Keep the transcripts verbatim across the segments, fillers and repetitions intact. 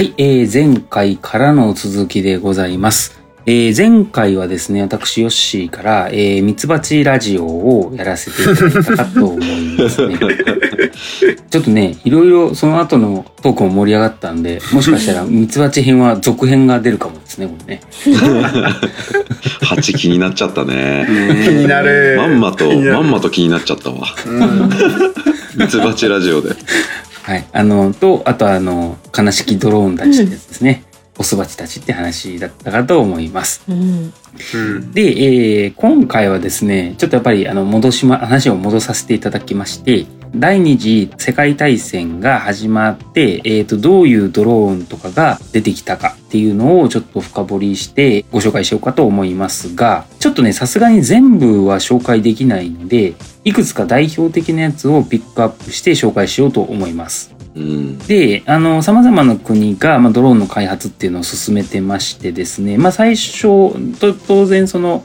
はい、えー、前回からの続きでございます。えー、前回はですね、私ヨッシーから、えー、ミツバチラジオをやらせていただいたかと思いますね。ちょっとね、いろいろその後のトークも盛り上がったんで、もしかしたらミツバチ編は続編が出るかもですね、これね。蜂気になっちゃったね。気になる。まんまと、まんまと気になっちゃったわ。ミツバチラジオで。はい、あのとあとあの悲しきドローンたちですね、うん、オスバチたちって話だったかと思います、うん、で、えー、今回はですねちょっとやっぱりあの戻し、ま、話を戻させていただきまして、第二次世界大戦が始まって、えー、とどういうドローンとかが出てきたかっていうのをちょっと深掘りしてご紹介しようかと思いますが、ちょっとねさすがに全部は紹介できないのでいくつか代表的なやつをピックアップして紹介しようと思います、うん、で、あの様々な国が、まあ、ドローンの開発っていうのを進めてましてですね、まあ、最初と当然その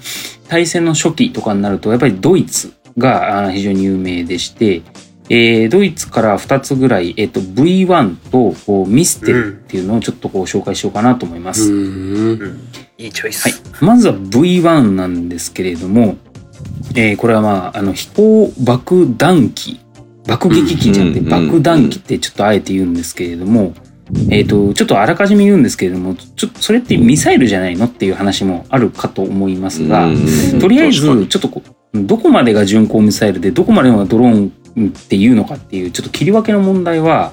大戦の初期とかになるとやっぱりドイツが非常に有名でして、えー、ドイツからふたつぐらい、えー、と ブイワン とこうミステルっていうのをちょっとこう紹介しようかなと思います、うんうん、いいチョイス、はい、まずは ブイワン なんですけれども、えー、これは、まあ、あの飛行爆弾機爆撃機じゃなくて爆弾機ってちょっとあえて言うんですけれども、えー、とちょっとあらかじめ言うんですけれども、ちょっとそれってミサイルじゃないのっていう話もあるかと思いますが、とりあえずちょっとこうどこまでが巡航ミサイルでどこまでがドローンっていうのかっていうちょっと切り分けの問題は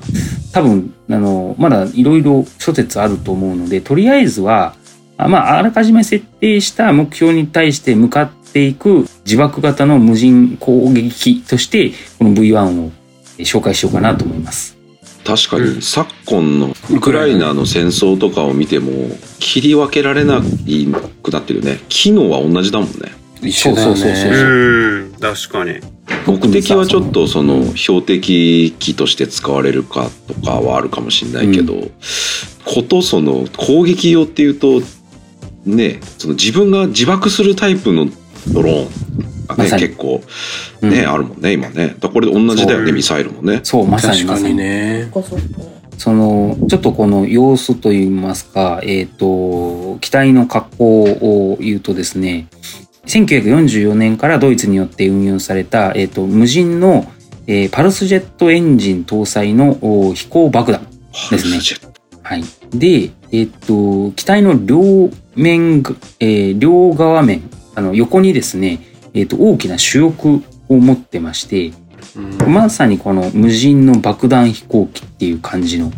多分あのまだいろいろ諸説あると思うので、とりあえずは、まあ、あらかじめ設定した目標に対して向かっていく自爆型の無人攻撃機としてこの ブイワン を紹介しようかなと思います。確かに昨今のウクライナの戦争とかを見ても切り分けられなくなってるよね。機能は同じだもんね。一緒だよね。そうそうそうそう。うん、確かに。目的はちょっとその標的機として使われるかとかはあるかもしれないけど、うん、ことその攻撃用っていうとね、その自分が自爆するタイプのドローンがね、ま、結構ね、うん、あるもんね今ね。だこれ同じだよね、ミサイルもね。そうまさにまさにね。そのちょっとこの様子といいますか、えっと機体の格好を言うとですね。せんきゅうひゃくよんじゅうよねんからドイツによって運用された、えー、と無人の、えー、パルスジェットエンジン搭載の飛行爆弾ですね。はい、で、えー、と機体の両面、えー、両側面あの横にですね、えー、と大きな主翼を持ってまして、うん、まさにこの無人の爆弾飛行機っていう感じの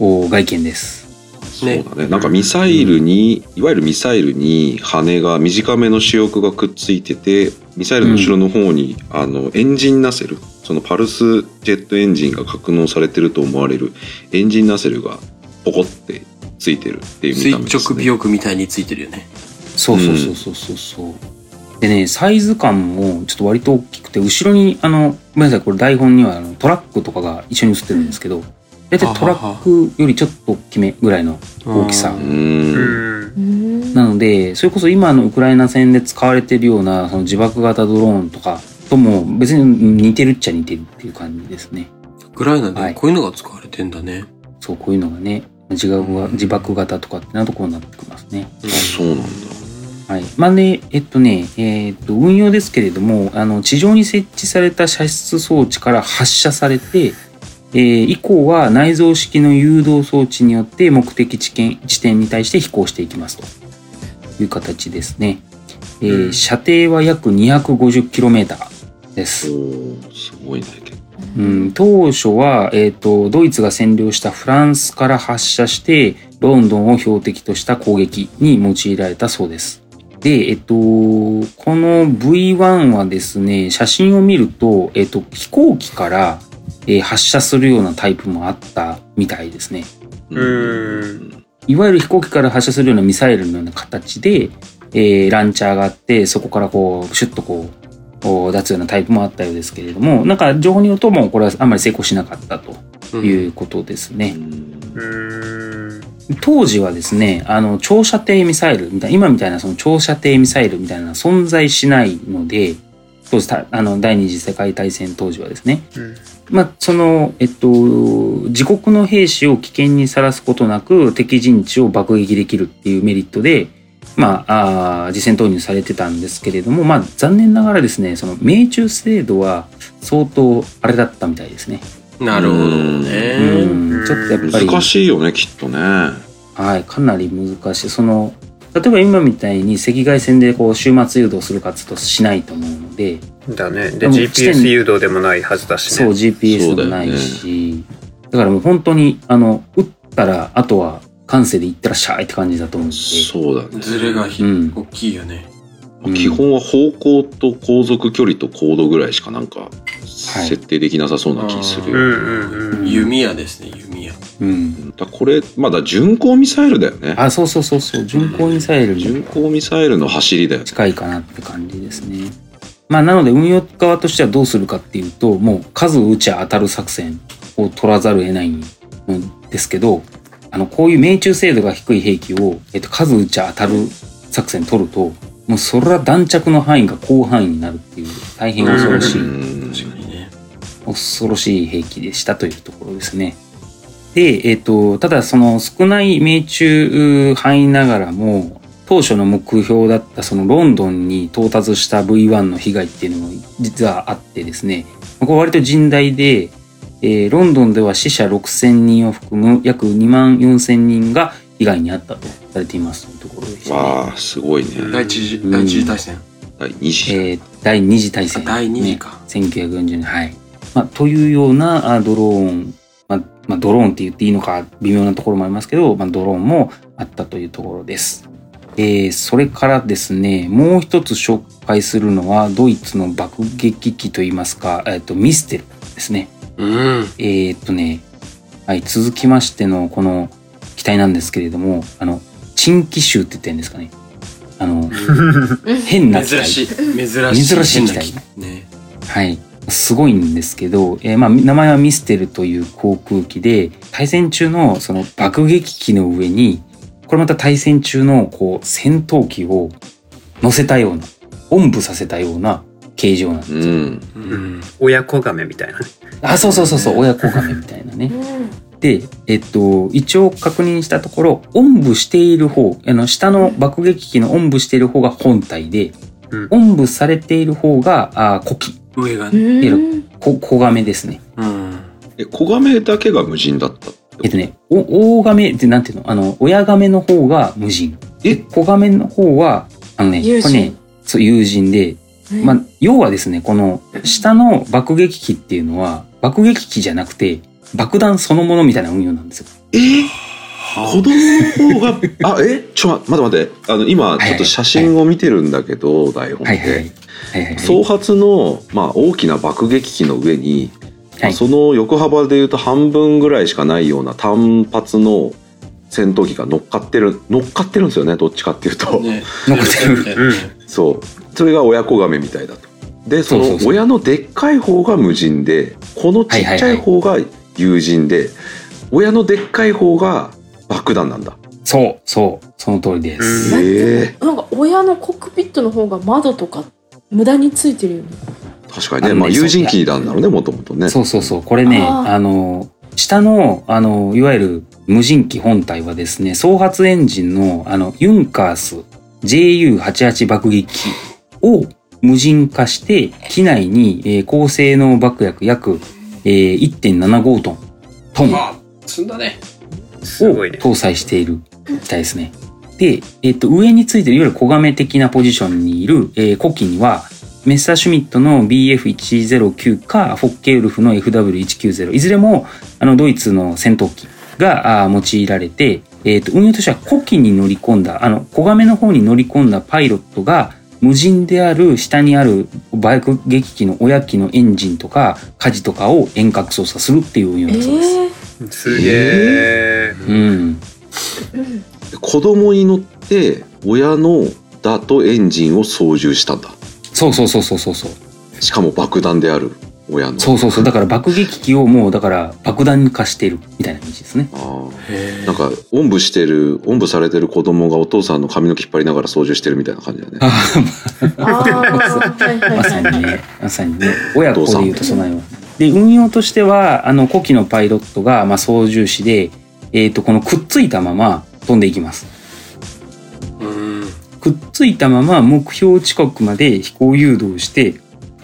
外見です。そうだね、なんかミサイルに、うん、いわゆるミサイルに羽が短めの主翼がくっついてて、ミサイルの後ろの方に、うん、あのエンジンナセル、そのパルスジェットエンジンが格納されてると思われるエンジンナセルがポコってついてるっていう見た目ですね。垂直尾翼みたいについてるよね。そうそうそうそうそうそう、うん、でねサイズ感もちょっと割と大きくて、後ろにあのごめんなさいこれ台本にはあのトラックとかが一緒に写ってるんですけど、うん、だいたいトラックよりちょっと大きめぐらいの大きさなので、それこそ今のウクライナ戦で使われてるようなその自爆型ドローンとかとも別に似てるっちゃ似てるっていう感じですね。ウクライナでこういうのが使われてんだね、はい、そうこういうのがね自爆型とかってなところになってきますね。そうなんだ、はい、まあねえっとね、えー、っと運用ですけれども、あの地上に設置された射出装置から発射されて、えー、以降は内蔵式の誘導装置によって目的地点、地点に対して飛行していきますという形ですね、えーうん、射程は約 にひゃくごじゅっキロメートル です。すごいね、うん、当初は、えーと、ドイツが占領したフランスから発射してロンドンを標的とした攻撃に用いられたそうです。で、えっと、この ブイワン はですね、写真を見ると、えっと、飛行機からえー、発射するようなタイプもあったみたいですね。うーん、いわゆる飛行機から発射するようなミサイルのような形で、えー、ランチャーがあってそこからこうシュッとこう出すようなタイプもあったようですけれども、なんか情報によるともうこれはあんまり成功しなかったということですね。うん、当時はですね、あの長射程ミサイルみたいな今みたいなその長射程ミサイルみたいなのは存在しないので、あの第二次世界大戦当時はですね、まあ、その、えっと、自国の兵士を危険にさらすことなく敵陣地を爆撃できるっていうメリットで、まあ、あ実戦投入されてたんですけれども、まあ、残念ながらですね、その命中精度は相当あれだったみたいですね。なるほどね。うん、ちょっとやっぱり難しいよね、きっとね。はい、かなり難しい。その例えば今みたいに赤外線でこう終末誘導するかちょっとしないと思うので。だね。で ジーピーエス 誘導でもないはずだしね。そう ジーピーエス でもないし、 だ,、ね、だからもう本当にあの撃ったらあとは感性で行ったらシャーって感じだと思うんで。そうだね。ズレが、うん、大きいよね。基本は方向と航続距離と高度ぐらいしかなんか設定できなさそうな気する、はいうんうんうん、弓矢ですね、弓矢、うん、だこれまだ巡航ミサイルだよね。あ、そうそうそうそう巡航ミサイル、うん、巡航ミサイルの走りだよね。近いかなって感じですね。まあなので運用側としてはどうするかっていうと、もう数を打ちゃ当たる作戦を取らざるを得ないんですけど、あのこういう命中精度が低い兵器を、えっと、数打ちゃ当たる作戦取ると、もうそれは弾着の範囲が広範囲になるっていう、大変恐ろしい、うん、確かにね、恐ろしい兵器でしたというところですね。で、えっと、ただその少ない命中範囲ながらも、当初の目標だったそのロンドンに到達した ブイワン の被害っていうのも実はあってですね、これ割と甚大で、えー、ロンドンでは死者ろくせんにんを含む約にまんよんせんにんが被害に遭ったとされていますというところでしたね。わあ、すごいね。第一次、第一次大戦、うん、第二次、えー、第二次大戦、ね、第二次か。せんきゅうひゃくよんじゅうねん、はい。まあというようなドローン、まあ、まあ、ドローンって言っていいのか微妙なところもありますけど、まあ、ドローンもあったというところです。えー、それからですね、もう一つ紹介するのはドイツの爆撃機といいますか、えっとミステルですね。うん、えー、っとね、はい、続きましてのこの機体なんですけれども、あの珍奇襲って言ってるんですかね、あの変な機体、珍しい珍しい機体、ね、はい、すごいんですけど、えーまあ、名前はミステルという航空機で、対戦中のその爆撃機の上に、これまた対戦中のこう戦闘機を乗せたような、おんぶさせたような形状なんですよ、うんうん、親子亀みたいな、ね、あ、そうそうそうそう、親子亀みたいなねで、えっと、一応確認したところ、おんぶしている方、あの下の爆撃機のおんぶしている方が本体で、うん、おんぶされている方があ子機、上がね、小亀ですね、うん、え、小亀だけが無人だった。えっとね、お大亀ってなんていうの、あの親亀の方が無人、え、小亀の方はあのね、これね、そう友人で、まあ、要はですね、この下の爆撃機っていうのは爆撃機じゃなくて爆弾そのものみたいな運用なんですよ。えー、子供の方があ、え、ちょ待って待って、あの今ちょっと写真を見てるんだけど、はいはい、台本で、はいはいはいはい、総発の、まあ、大きな爆撃機の上に、はい、その横幅でいうと半分ぐらいしかないような単発の戦闘機が乗っかってる乗っかってるんですよね、どっちかっていうと、ね、乗っかってる、うん、そう、それが親子亀みたいだと。で、その親のでっかい方が無人で、このちっちゃい方が友人で、はいはいはい、親のでっかい方が爆弾なんだ。そうそう、その通りです。えー、なんか親のコックピットの方が窓とか無駄についてるよね。確かにね、あのね、まあ友人機なんだろうね、もともとね。そうそうそう、これね、あ、あの下のあのいわゆる無人機本体はですね、総発エンジンのあのユンカース ジェーユーはちじゅうはち 爆撃機を無人化して、機内に、えー、高性能爆薬約、えー、いってんななご トン、トンを搭載しているみたいですね。で、えー、っと上についているいわゆる小亀的なポジションにいる、えー、子機には、メッサーシュミットの ビーエフいちまるきゅう かフォッケウルフの エフダブリューいちきゅうゼロ、 いずれもあのドイツの戦闘機が用いられて、えー、と運用としては子機に乗り込んだ、あの小亀の方に乗り込んだパイロットが無人である下にある爆撃機の親機のエンジンとか舵とかを遠隔操作するっていう運用だそうです、えー、すげえー、うん、子供に乗って親のダートエンジンを操縦したんだ。そうそうそうそうそうそう、しかも爆弾である親の、そうそうそう、だから爆撃機をもうだから爆弾に化しているみたいな感じですね。あ、へ、なんかおんぶしてる、おんぶされてる子供がお父さんの髪の毛引っ張りながら操縦してるみたいな感じだね。ああまさにね、まさにね、親子でいうとそのような、で、運用としては、あの、後期のパイロットが、まあ、操縦士で、えっと、このくっついたまま飛んでいきます。うん。くっついたまま目標近くまで飛行誘導して、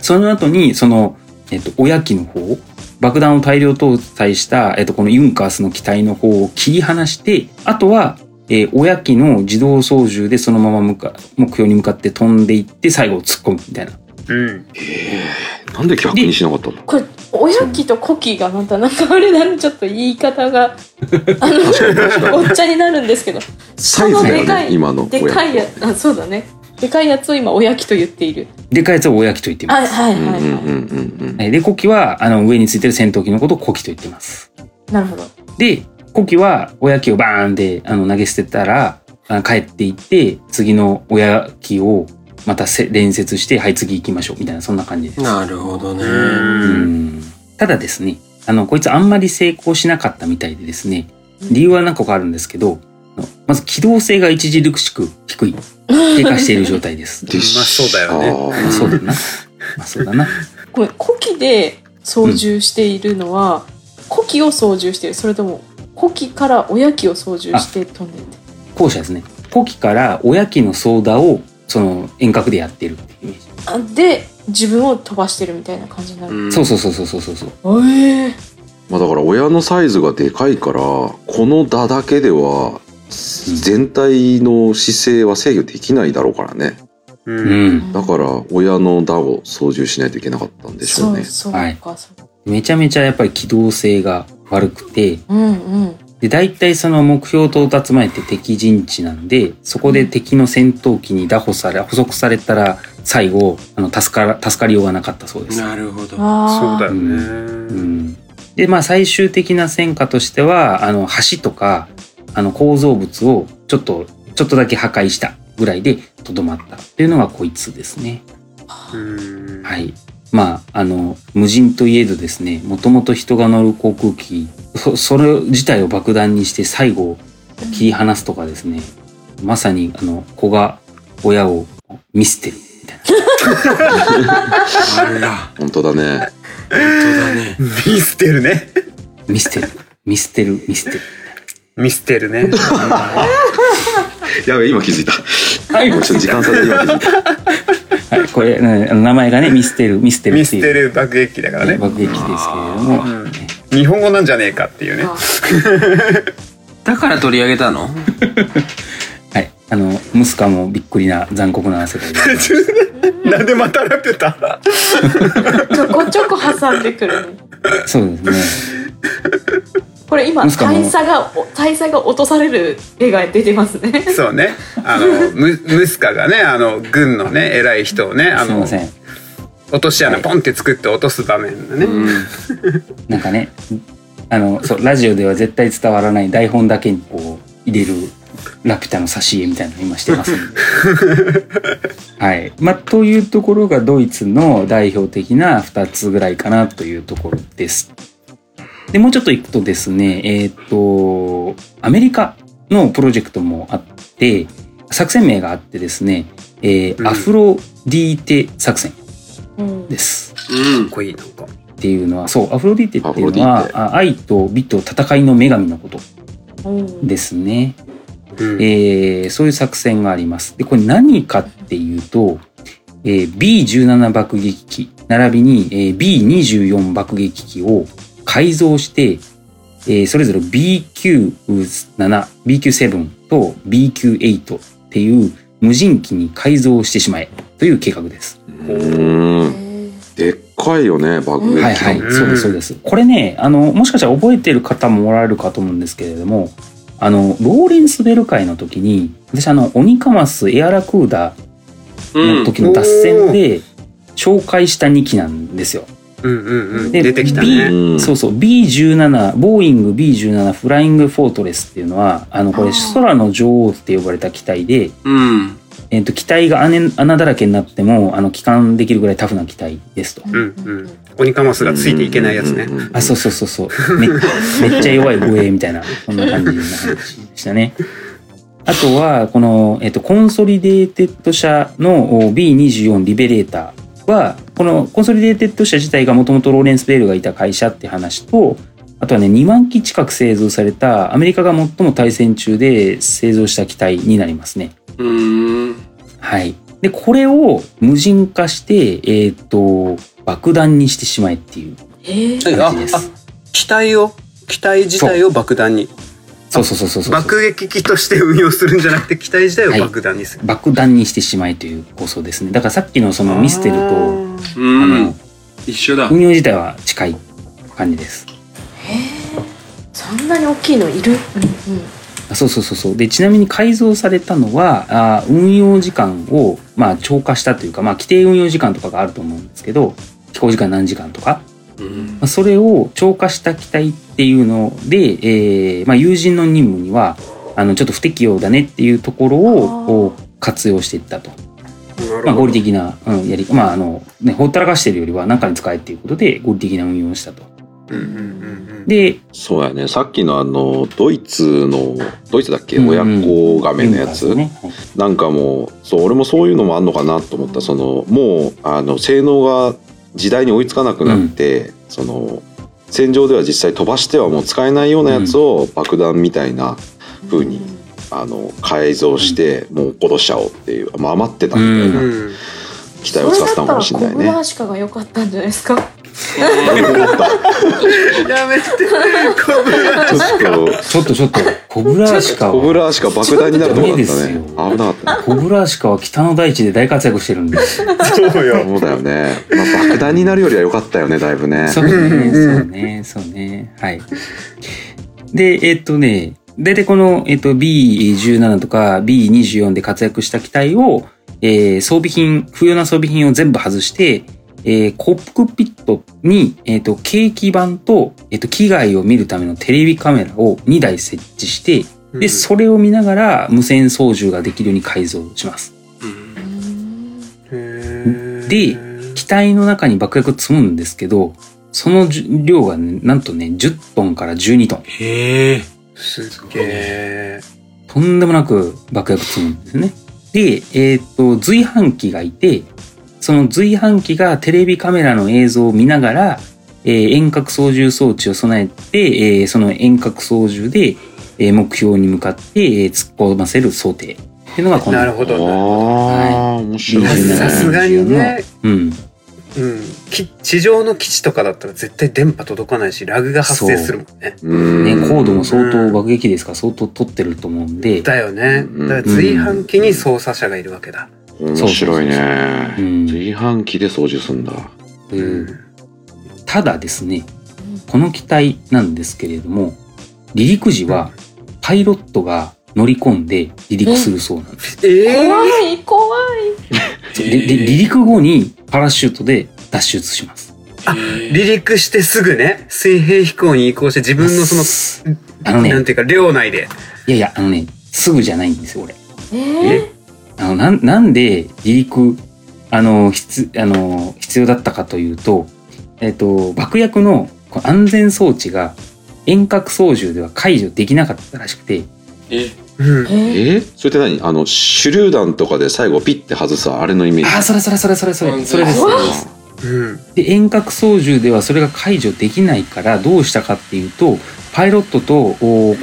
その後に、その、えっと、親機の方、爆弾を大量搭載した、えっと、このユンカースの機体の方を切り離して、あとは、えー、親機の自動操縦でそのまま向か目標に向かって飛んでいって最後突っ込むみたいな。うん。へえ。なんで逆にしなかったんだ。これ親機と子機がまたなんかあれなの、ちょっと言い方があのおっちゃになるんですけど。サイズがね、今のでかいや、あ、そうだね。でかいやつを今親機と言っている。でかいやつを親機と言っています。はいはいはい、はい、うんうんうん。で子機はあの上についてる戦闘機のことを子機と言ってます。なるほど。で。子機は親機をバーンであの投げ捨てたら帰っていって次の親機をまた連接してはい次行きましょうみたいなそんな感じです。なるほどね。うん。ただですね、あのこいつあんまり成功しなかったみたいでですね、理由は何個かあるんですけど、まず機動性が著しく低い、低下している状態です。まあそうだよね。まあそうだな。まあそうだな。これ子機で操縦しているのは、うん、子機を操縦している、それとも子機から親機を操縦して飛んでる。後者ですね。子機から親機の操舵をその遠隔でやってるっていうイメージ。で自分を飛ばしてるみたいな感じになる。そうそうそうそうそうそう。ええー。まあだから親のサイズがでかいからこの舵だけでは全体の姿勢は制御できないだろうからね。うん。だから親の舵を操縦しないといけなかったんでしょうね。そうそうか、はい。めちゃめちゃやっぱり機動性が悪くて、うんうん、で大体その目標到達前って敵陣地なんで、そこで敵の戦闘機に打捕され捕捉されたら最後あの助か助かりようがなかったそうです。なるほど、そうだよね。うんうん、でまあ最終的な戦果としてはあの橋とかあの構造物をちょっとちょっとだけ破壊したぐらいでとどまったっていうのがこいつですね。うん、はい。まあ、あの無人といえどですね、もともと人が乗る航空機 そ, それ自体を爆弾にして最後切り離すとかですね、うん、まさにあの子が親を見捨てるみたいなあら本当だね本当だね見捨てるね見捨てる見捨てる見捨てる見捨てるねやべ今気づいた、はい、もうちょっと時間差で今気づいたはい、これ名前がね見捨てる見捨てる見捨てる爆撃機だからね、爆撃機ですけれども、うん、日本語なんじゃねえかっていうねだから取り上げたのはいあのムスカもびっくりな残酷な世界でなんでまたラピュタちょこちょこ挟んでくる、ね、そうですねこれ今大佐が大佐が落とされる絵が出てますね。そうね。あのムスカがねあの軍のね偉い人をねあの落とし穴ポンって作って落とす場面だね。うんなんかねあのそうラジオでは絶対伝わらない台本だけにこう入れるラピュタの挿絵みたいなの今してます、ね。はい。まあというところがドイツの代表的なふたつぐらいかなというところです。で、もうちょっと行くとですね、えっと、アメリカのプロジェクトもあって、作戦名があってですね、えーうん、アフロディーテ作戦です。うん、かっこいい、なんか。っていうのは、そう、アフロディーテっていうのは、愛と美と戦いの女神のことですね、うんえー。そういう作戦があります。で、これ何かっていうと、えー、ビーじゅうなな 爆撃機、並びに、えー、ビーにじゅうよん 爆撃機を、改造して、えー、それぞれ ビーきゅうなな、ビーきゅうなな と ビーきゅうはち っていう無人機に改造してしまえという計画です。うんでっかいよね爆撃機。はいはいそうですそうです。これねあのもしかしたら覚えてる方もおられるかと思うんですけれども、あのローレンスベル会の時に私あのオニカマスエアラクーダの時の脱線で紹介したに機なんですよ。うんうんうん、で出てきたね。B、そうそう ビーじゅうなな ボーイング ビーじゅうなな フライングフォートレスっていうのはあのこれ空の女王って呼ばれた機体で、うんえー、と機体が 穴, 穴だらけになってもあの帰還できるぐらいタフな機体ですと。うんうん、オニカマスがついていけないやつね。うんうんうん、あそうそうそうそうめ, めっちゃ弱い護衛みたいなそんな感じでしたね。あとはこの、えー、とコンソリデーテッド社の ビーにじゅうよん リベレーター。はこのコンソリデーテッド社自体がもともとローレンス・ベールがいた会社って話と、あとはねにまんき近く製造されたアメリカが最も大戦中で製造した機体になりますね。うーん、はい、でこれを無人化して、えー、と爆弾にしてしまえっていう感じです。ああ、機体を機体自体を爆弾に、そうそうそうそうそう、爆撃機として運用するんじゃなくて機体自体を爆弾にする、はい、爆弾にしてしまえという構想ですね。だからさっきのそのミステルとあの一緒だ、運用自体は近い感じです。へえ、そんなに大きいのいる、うんうん、あ、そうそうそうそう。でちなみに改造されたのはあ運用時間を、まあ、超過したというか、まあ、規定運用時間とかがあると思うんですけど、飛行時間何時間とか、うん、それを超過した機体っていうので、えーまあ、友人の任務にはあのちょっと不適用だねっていうところを活用していったと。まあ、合理的な、うん、やり、まああのね、ほったらかしてるよりは何かに使えっていうことで合理的な運用をしたと。うんうんうんうん、でそうやね、さっきのあのドイツのドイツだっけ、うんうん、親子画面のやつ、うんうんね、はい、なんかもう、そう俺もそういうのもあんのかなと思った。そのもうあの性能が時代に追いつかなくなって、うん、その戦場では実際飛ばしてはもう使えないようなやつを爆弾みたいな風に、うん、あの改造して、うん、もう殺しちゃおうっていう、まあ、余ってたみたいな機体を使ったのかもしれないね。それだったらコブラアシカが良かったんじゃないですか。やめて、コブラアシカちょっとちょっとコブラアシカコブラアシカ爆弾になるとこだったね。危なかった、ね、コブラアシカは北の大地で大活躍してるんです。そうよ、そうだよね、まあ、爆弾になるよりは良かったよね、だいぶね。そうね、そうね、そうね、はい。でえっとね大体この、えっと、ビーじゅうなな とか ビーにじゅうよん で活躍した機体を、えー、装備品、不要な装備品を全部外して、えー、コックピットに、えー、と景気板と、えー、と機外を見るためのテレビカメラをにだい設置して、うん、でそれを見ながら無線操縦ができるように改造します。うん、で機体の中に爆薬を積むんですけど、その量が、ね、なんとねじゅっトンからじゅうにトン。へー、すげえ。とんでもなく爆薬積むんですね。で、えっと、随伴機がいて、その随伴機がテレビカメラの映像を見ながら、えー、遠隔操縦装置を備えて、えー、その遠隔操縦で、えー、目標に向かって、えー、突っ込ませる想定っていうのがこの。なるほど、ね。ああ、はい、面白いね。さすがにね。うん。うん、地上の基地とかだったら絶対電波届かないしラグが発生するもんね。うんね、高度も相当爆撃ですから相当取ってると思うんで。だよね。だから随伴機に操作者がいるわけだ。面白いね。うん、随伴機で操縦するんだ。うんうん、ただですね、この機体なんですけれども、離陸時はパイロットが乗り込んで離陸するそうなんです。えー、怖い怖い。で離陸後にパラシュートで脱出します。あ、離陸してすぐね、水平飛行に移行して自分のそのあの、ね、なんていうか領内で、いやいやあのねすぐじゃないんですよ俺。えー、あの な, なんで離陸あの必あの必要だったかというと、えっと爆薬の安全装置が遠隔操縦では解除できなかったらしくて。えうん、えー、それって何、あの手榴弾とかで最後ピッて外すあれのイメージ。あ、それそれそれそれそれそれです、うん、で遠隔操縦ではそれが解除できないからどうしたかっていうと、パイロットと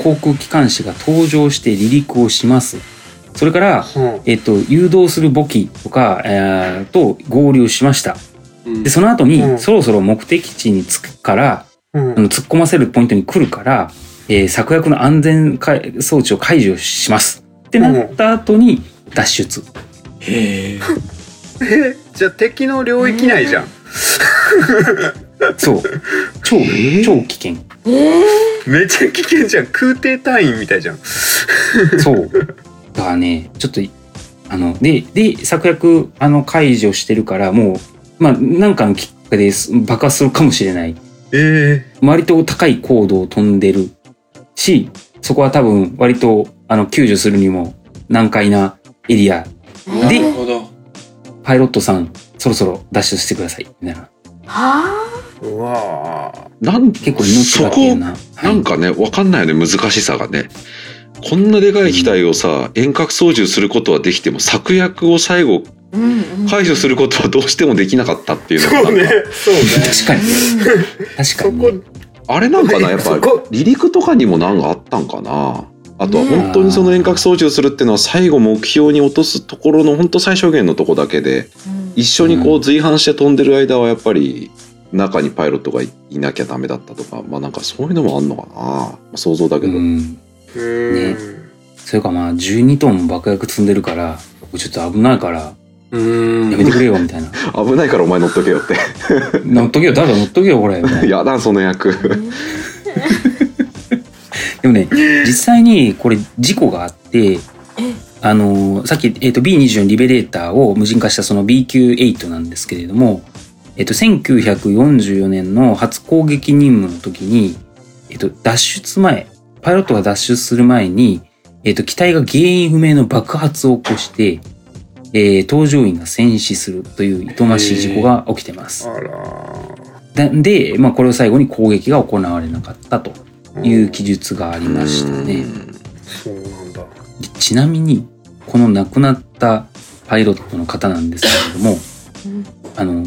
航空機関士が搭乗して離陸をします。それから、うん、えっと、誘導する母機とか、えー、と合流しました。でその後に、うん、そろそろ目的地に着くから、うん、あの突っ込ませるポイントに来るからえー、策略の安全装置を解除しますってなった後に脱出。うん、へえ。じゃあ敵の領域内じゃん。そう。超超危険。めちゃ危険じゃん。空挺隊員みたいじゃん。そう。だからね、ちょっとあのでで策略あの解除してるからもうまあなんかのきっかけで爆発するかもしれない。ええー。割と高い高度を飛んでる。し、そこは多分割とあの救助するにも難解なエリアで、なるほど、パイロットさんそろそろ脱出してくださいみたいな。はあ、うわ、なん結構命がけな。なんかね、わかんないよね、難しさがね。こんなでかい機体をさ、うん、遠隔操縦することはできても、策略を最後排除することはどうしてもできなかったっていうのが、うんうん、そうね、そうね確かに確かに、ね、あれなんかな、やっぱ離陸とかにも何かあったんかな。あとは本当にその遠隔操縦するっていうのは最後目標に落とすところの本当最小限のとこだけで、うん、一緒にこう随伴して飛んでる間はやっぱり中にパイロットが い, いなきゃダメだったとか、まあなんかそういうのもあんのかな、想像だけど、うんね、それかまあじゅうにトン爆薬積んでるからちょっと危ないからうーんやめてくれよみたいな危ないからお前乗っとけよって乗っとけよだから乗っとけよこれみたいなやだその役でもね実際にこれ事故があってあのさっき、えー、と ビーにじゅうよん リベレーターを無人化したその ビーキューエイト なんですけれども、えー、とせんきゅうひゃくよんじゅうよねんの初攻撃任務の時に、えー、と脱出前パイロットが脱出する前に、えー、と機体が原因不明の爆発を起こしてえー、搭乗員が戦死するという痛ましい事故が起きてます。あらで、まあ、これを最後に攻撃が行われなかったという記述がありましたね。うん、そうなんだ。ちなみにこの亡くなったパイロットの方なんですけれどもあの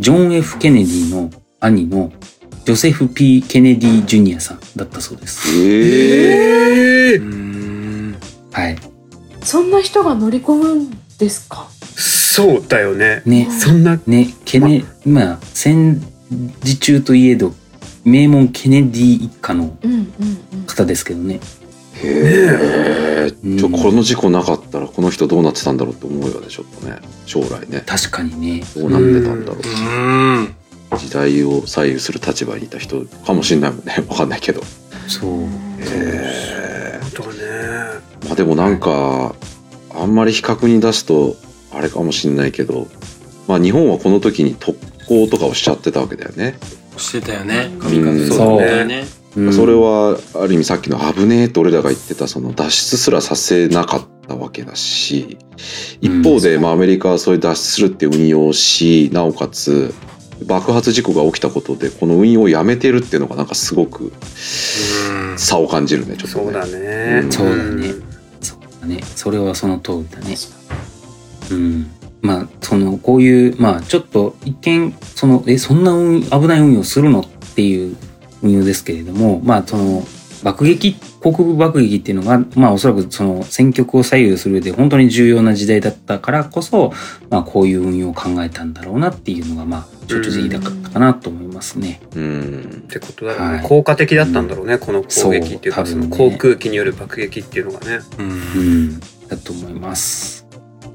ジョン・ F ・ケネディの兄のジョセフ・ P ・ケネディ・ジュニアさんだったそうです。えー、うーんはい。そんな人が乗り込むんですか。そうだよ ね, ねそんなねケネ、ま、まあ戦時中といえど名門ケネディ一家の方ですけどね、うんうんうん、へえ、うん、ちょこの事故なかったらこの人どうなってたんだろうと思うよねちょっとね将来ね確かにねどうなってたんだろう、うん時代を左右する立場にいた人かもしれないもんね分かんないけどそうへえそうだねまあでもなんかあんまり比較に出すとあれかもしれないけど、まあ、日本はこの時に特攻とかをしちゃってたわけだよねしてたよね、うん、そうだよねそれはある意味さっきの危ねえって俺らが言ってたその脱出すらさせなかったわけだし一方でまあアメリカはそういう脱出するって運用をしなおかつ爆発事故が起きたことでこの運用をやめてるっていうのがなんかすごく差を感じるねちょっとねそうだね、うん、そうだねね、それはその通りだね。うん、まあそのこういうまあちょっと一見そのえそんな危ない運用するのっていう運用ですけれども、まあその爆撃航空爆撃っていうのがまあおそらくその戦局を左右する上で本当に重要な時代だったからこそ、まあこういう運用を考えたんだろうなっていうのがまあちょっと言いたかったかなと思いますね。うんってことだよね、はい。効果的だったんだろうね、うん、この攻撃っていうかその航空機による爆撃っていうのがね。うん、うんだと思います。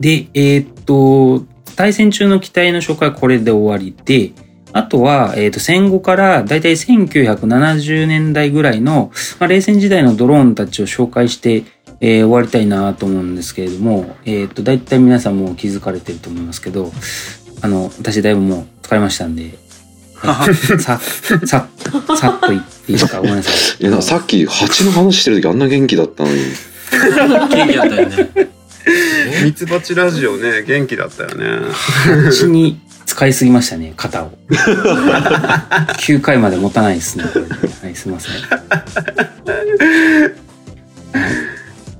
でえー、っと対戦中の機体の紹介はこれで終わりで。あとは、えー、と戦後からだいたいせんきゅうひゃくななじゅうねんだいぐらいの、まあ、冷戦時代のドローンたちを紹介して、えー、終わりたいなと思うんですけれども、えー、とだいたい皆さんもう気づかれてると思いますけどあの私だいぶもう疲れましたんでさっさっさっと言っていいですかごめんなさい。いやなんかさっき蜂の話してる時あんな元気だったのに元気だったよねミツバチラジオね元気だったよね蜂に使いすぎましたね肩をきゅうかいまで持たないですねこれね、はい、すいません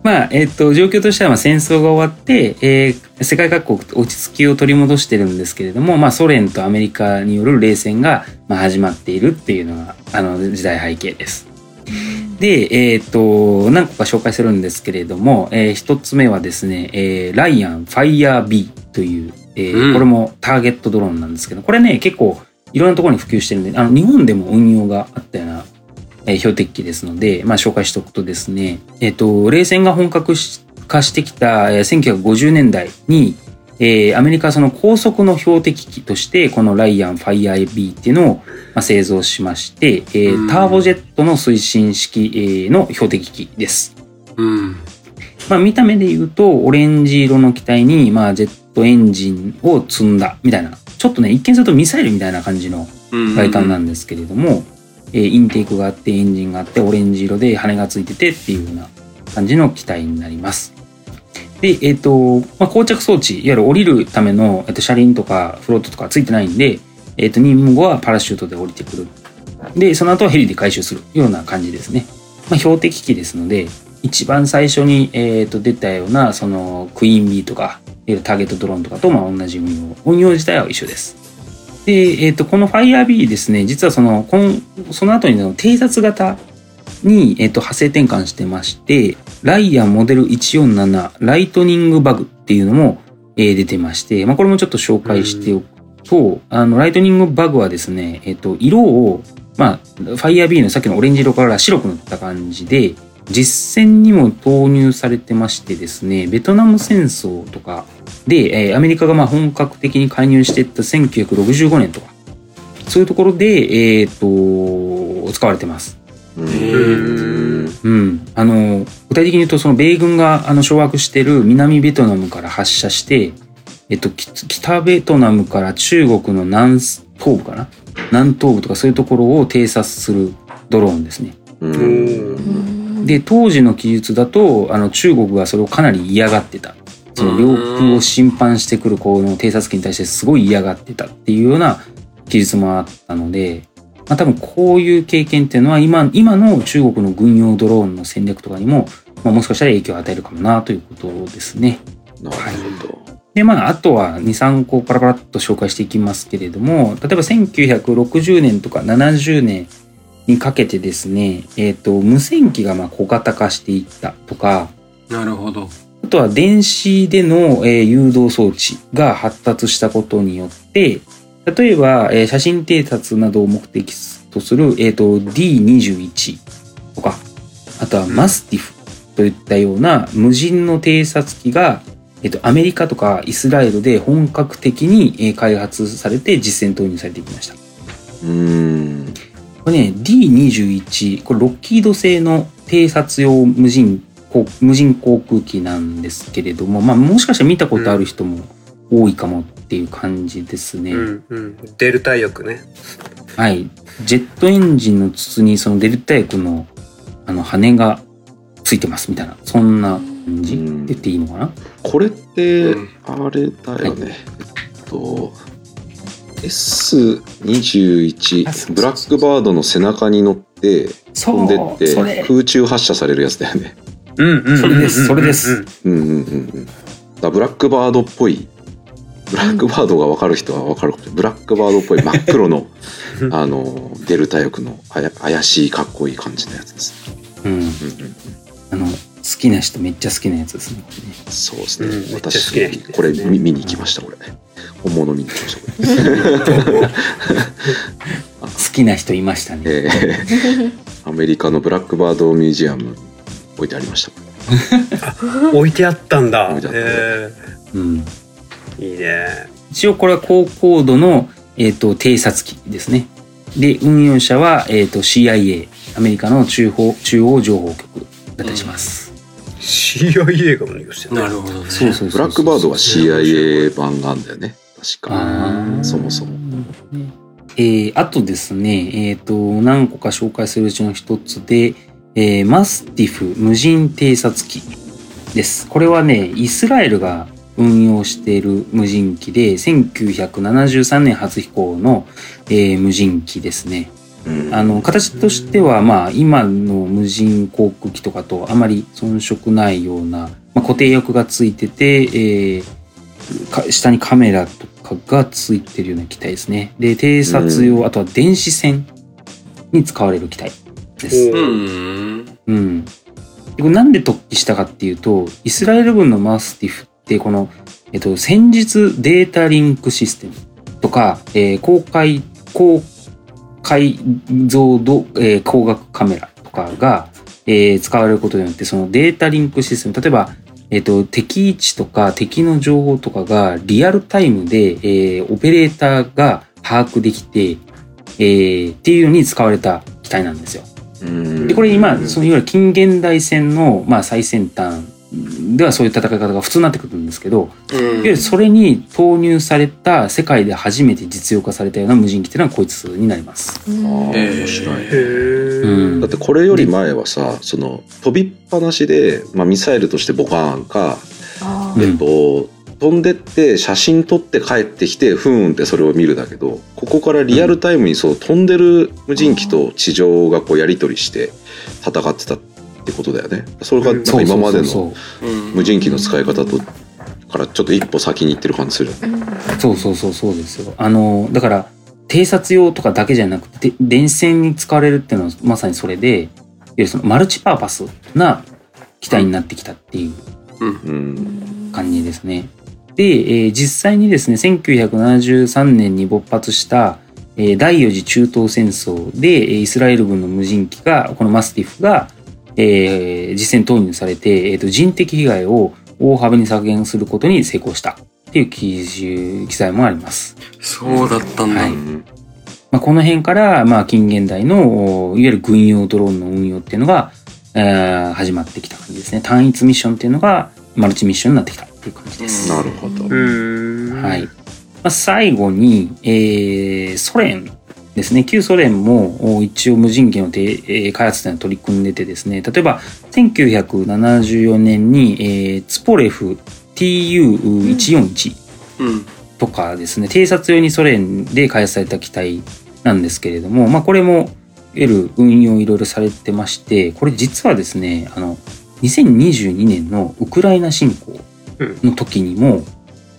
まあえっと状況としては戦争が終わって、えー、世界各国落ち着きを取り戻してるんですけれども、まあ、ソ連とアメリカによる冷戦が、まあ、始まっているっていうのがあの時代背景ですで、えー、と何個か紹介するんですけれども、えー、ひとつめはですね、えー、ライアンファイヤー B という、えーうん、これもターゲットドローンなんですけどこれね結構いろんなところに普及してるんであの日本でも運用があったような、えー、標的機ですので、まあ、紹介しておくとですね、えー、と冷戦が本格化してきた、えー、せんきゅうひゃくごじゅうねんだいに、えー、アメリカはその高速の標的機としてこのライアンファイヤー B っていうのをまあ製造しまして、えー、ターボジェットの推進式の標的機です、うんまあ、見た目で言うとオレンジ色の機体にまあジェットエンジンを積んだみたいなちょっとね一見するとミサイルみたいな感じの外観なんですけれども、うんうんうんえー、インテークがあってエンジンがあってオレンジ色で羽がついててっていうような感じの機体になりますで、えっと、まあ、降着装置、いわゆる降りるための、えっと、車輪とかフロートとかついてないんで、えっと、任務後はパラシュートで降りてくる。で、その後はヘリで回収するような感じですね。まあ、標的機ですので、一番最初に、えっと、出たような、その、クイーン B とか、ターゲットドローンとかとまあ同じ運用、運用自体は一緒です。で、えー、とこの ファイアービー ですね、実はその、このその後にの偵察型に、えー、と派生転換してまして、ライアンモデルいちよんななライトニングバグっていうのも、えー、出てまして、まあ、これもちょっと紹介しておくと、あのライトニングバグはですね、えー、と色を、まあ、ファイアービー のさっきのオレンジ色から白くなった感じで、実戦にも投入されてましてですね、ベトナム戦争とかで、えー、アメリカがまあ本格的に介入していったせんきゅうひゃくろくじゅうごねんとか、そういうところで、えー、と使われてます。へー。うん、あの具体的に言うと、その米軍があの掌握している南ベトナムから発射して、えっと、北ベトナムから中国の南東部かな、南東部とかそういうところを偵察するドローンですね。うーん。で当時の記述だとあの中国がそれをかなり嫌がってた、その領空を侵犯してくるこの偵察機に対してすごい嫌がってたっていうような記述もあったので、まあ、多分こういう経験っていうのは 今, 今の中国の軍用ドローンの戦略とかにも、まあ、もしかしたら影響を与えるかもなということですね。なるほど。はい、でまああとは に,さん 個パラパラっと紹介していきますけれども、例えばせんきゅうひゃくろくじゅうねんとかななじゅうねんにかけてですね、えーと、無線機がまあ小型化していったとか、なるほど。あとは電子での、えー、誘導装置が発達したことによって、例えば、えー、写真偵察などを目的とする、えーと、ディーにじゅういち とか、あとはマスティフといったような無人の偵察機が、えーと、アメリカとかイスラエルで本格的に、えー、開発されて実戦投入されていきました。うーん。これね、ディーにじゅういち、これロッキード製の偵察用無人、無人航空機なんですけれども、まあ、もしかしたら見たことある人も多いかもっていう感じですね。うんうん、デルタ翼ね。はい。ジェットエンジンの筒にそのデルタ翼の、あの羽がついてますみたいな、そんな感じって言っていいのかな？これって、あれだよね。はい、えっとエスにじゅういち ブラックバードの背中に乗って飛んでって空中発射されるやつだよね。うんうん、それですそれです。うんうんうんうん。ブラックバードっぽい、ブラックバードが分かる人は分かるかもしれない。ブラックバードっぽい真っ黒のあのデルタ翼のあや怪しいかっこいい感じのやつです。うんうんうん、あの好きな人めっちゃ好きなやつですね。そうですね。うん、私これ見に行きましたこれ。本物見に行きましたこれ。好きな人いましたね。えー、アメリカのブラックバードミュージアム置いてありました。置いてあったんだ。えー、うん。いいね。一応これは高高度の、えーと、偵察機ですね。で運用者は、えーと、シーアイエー アメリカの中央、中央情報局だったりします。うん、シーアイエー が運用してる。なるほどね。そうそうそうそう。ブラックバードは シーアイエー 版なんだよね。確か。そもそも。えー、あとですね、えっと、何個か紹介するうちの一つで、えー、マスティフ無人偵察機です。これはね、イスラエルが運用している無人機で、せんきゅうひゃくななじゅうさんねん初飛行の、えー、無人機ですね。あの形としては、まあ、今の無人航空機とかとあまり遜色ないような、まあ、固定翼がついてて、えー、下にカメラとかがついてるような機体ですね。で偵察用、あとは電子戦に使われる機体です。うん、うん、これなんで突起したかっていうと、イスラエル軍のマスティフってこの、えっと、戦術データリンクシステムとか、えー、公開公開解像度、えー、光学カメラとかが、えー、使われることによって、そのデータリンクシステム、例えば、えー、と敵位置とか敵の情報とかがリアルタイムで、えー、オペレーターが把握できて、えー、っていうのに使われた機体なんですよ。でこれ今そのいわゆる近現代戦の、まあ、最先端ではそういう戦い方が普通になってくるんですけど、いわゆるそれに投入された、世界で初めて実用化されたような無人機っていうのはこいつになります。ああ、面白い。うん、だってこれより前はさ、その飛びっぱなしで、まあ、ミサイルとしてボカーンか、えっと、飛んでって写真撮って帰ってきてふーんってそれを見るだけど、ここからリアルタイムにそう飛んでる無人機と地上がこうやり取りして戦ってたってことだよね。それがなんか今までの無人機の使い方とからちょっと一歩先に行ってる感じする。そうそうそうそうですよ。あのだから偵察用とかだけじゃなくて電子戦に使われるっていうのはまさにそれで、そのマルチパーパスな機体になってきたっていう感じですね。で、えー、実際にですねせんきゅうひゃくななじゅうさんねんに勃発した、えー、第四次中東戦争でイスラエル軍の無人機がこのマスティフが、えー、実戦投入されて、えー、と人的被害を大幅に削減することに成功したっていう記事記載もあります。そうだったんだ、はい。まあ、この辺から、まあ、近現代のいわゆる軍用ドローンの運用っていうのが、えー、始まってきた感じですね。単一ミッションっていうのがマルチミッションになってきたっていう感じです。なるほど、はい。まあ、最後に、えー、ソ連ですね。旧ソ連も一応無人機の開発というのは取り組んでてですね、例えばせんきゅうひゃくななじゅうよねんに、えー、ツポレフ ティーユーいちよんいち とかですね、うんうん、偵察用にソ連で開発された機体なんですけれども、まあ、これもいわゆる運用いろいろされてまして、これ実はですねあのにせんにじゅうにねんのウクライナ侵攻の時にも、うん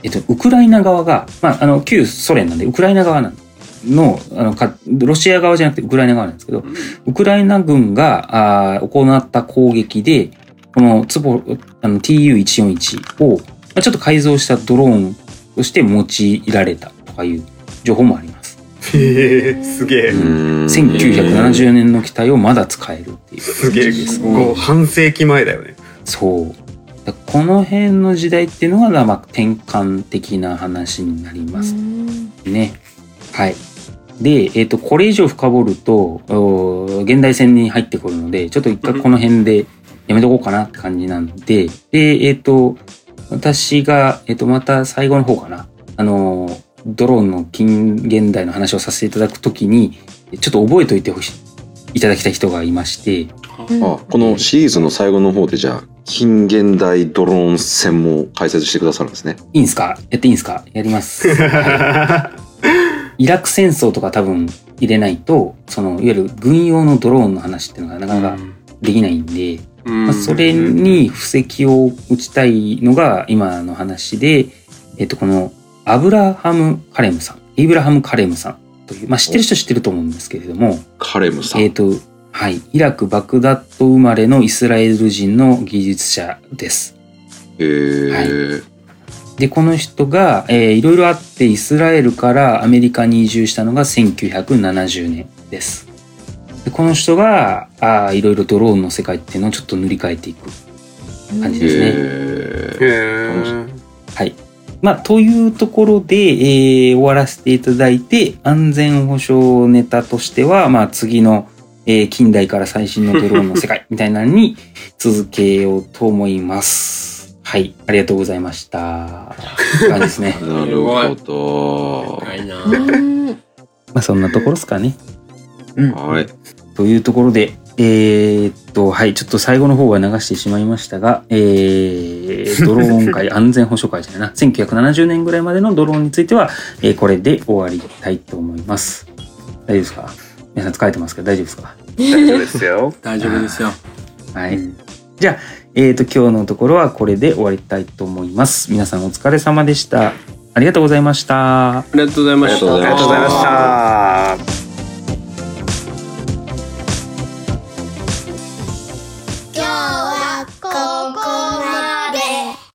えっと、ウクライナ側が、まあ、あの旧ソ連なんでウクライナ側なんでのあのかロシア側じゃなくてウクライナ側なんですけど、ウクライナ軍があ行った攻撃でこのツボあの ティーユーいちよんいち を、まあ、ちょっと改造したドローンとして用いられたとかいう情報もあります。へーすげえ、うん、せんきゅうひゃくななじゅうねんの機体をまだ使えるっていうすげえです、ね、もう半世紀前だよね。そうだ、この辺の時代っていうのが、まあ、転換的な話になりますね。はい。で、えっと、これ以上深掘ると現代戦に入ってくるので、ちょっと一回この辺でやめとこうかなって感じなんで、で、えっと、私が、えっと、また最後の方かな、あのドローンの近現代の話をさせていただくときにちょっと覚えておいてほしいいただきたい人がいまして、うん、あ、このシリーズの最後の方でじゃあ近現代ドローン戦も解説してくださるんですね。いいんですか？やっていいんですか？やります。はいイラク戦争とか多分入れないと、そのいわゆる軍用のドローンの話っていうのがなかなかできないんで、うんまあ、それに布石を打ちたいのが今の話で、えっとこのアブラハム・カレムさん、イブラハム・カレムさんという、まあ知ってる人知ってると思うんですけれども、カレムさん、えっとはい、イラク・バグダッド生まれのイスラエル人の技術者です。へー。はい。でこの人が、えー、いろいろあってイスラエルからアメリカに移住したのがせんきゅうひゃくななじゅうねんです。でこの人があいろいろドローンの世界っていうのをちょっと塗り替えていく感じですね。へー、はい、まあ、というところで、えー、終わらせていただいて、安全保障ネタとしては、まあ、次の、えー、近代から最新のドローンの世界みたいなのに続けようと思います。はい、ありがとうございました。感じですね。なるほど。深いな。まあそんなところですかね。うん、はい。というところで、えー、っとはいちょっと最後の方は流してしまいましたが、えー、ドローン界安全保障界じゃないな。せんきゅうひゃくななじゅうねんぐらいまでのドローンについては、えー、これで終わりたいと思います。大丈夫ですか？皆さん疲れてますけど大丈夫ですか？大丈夫ですよ。大丈夫ですよ。はい。うんじゃあ、えーと、今日のところはこれで終わりたいと思います。皆さんお疲れ様でした。ありがとうございました。ありがとうございました。ありがとうございました。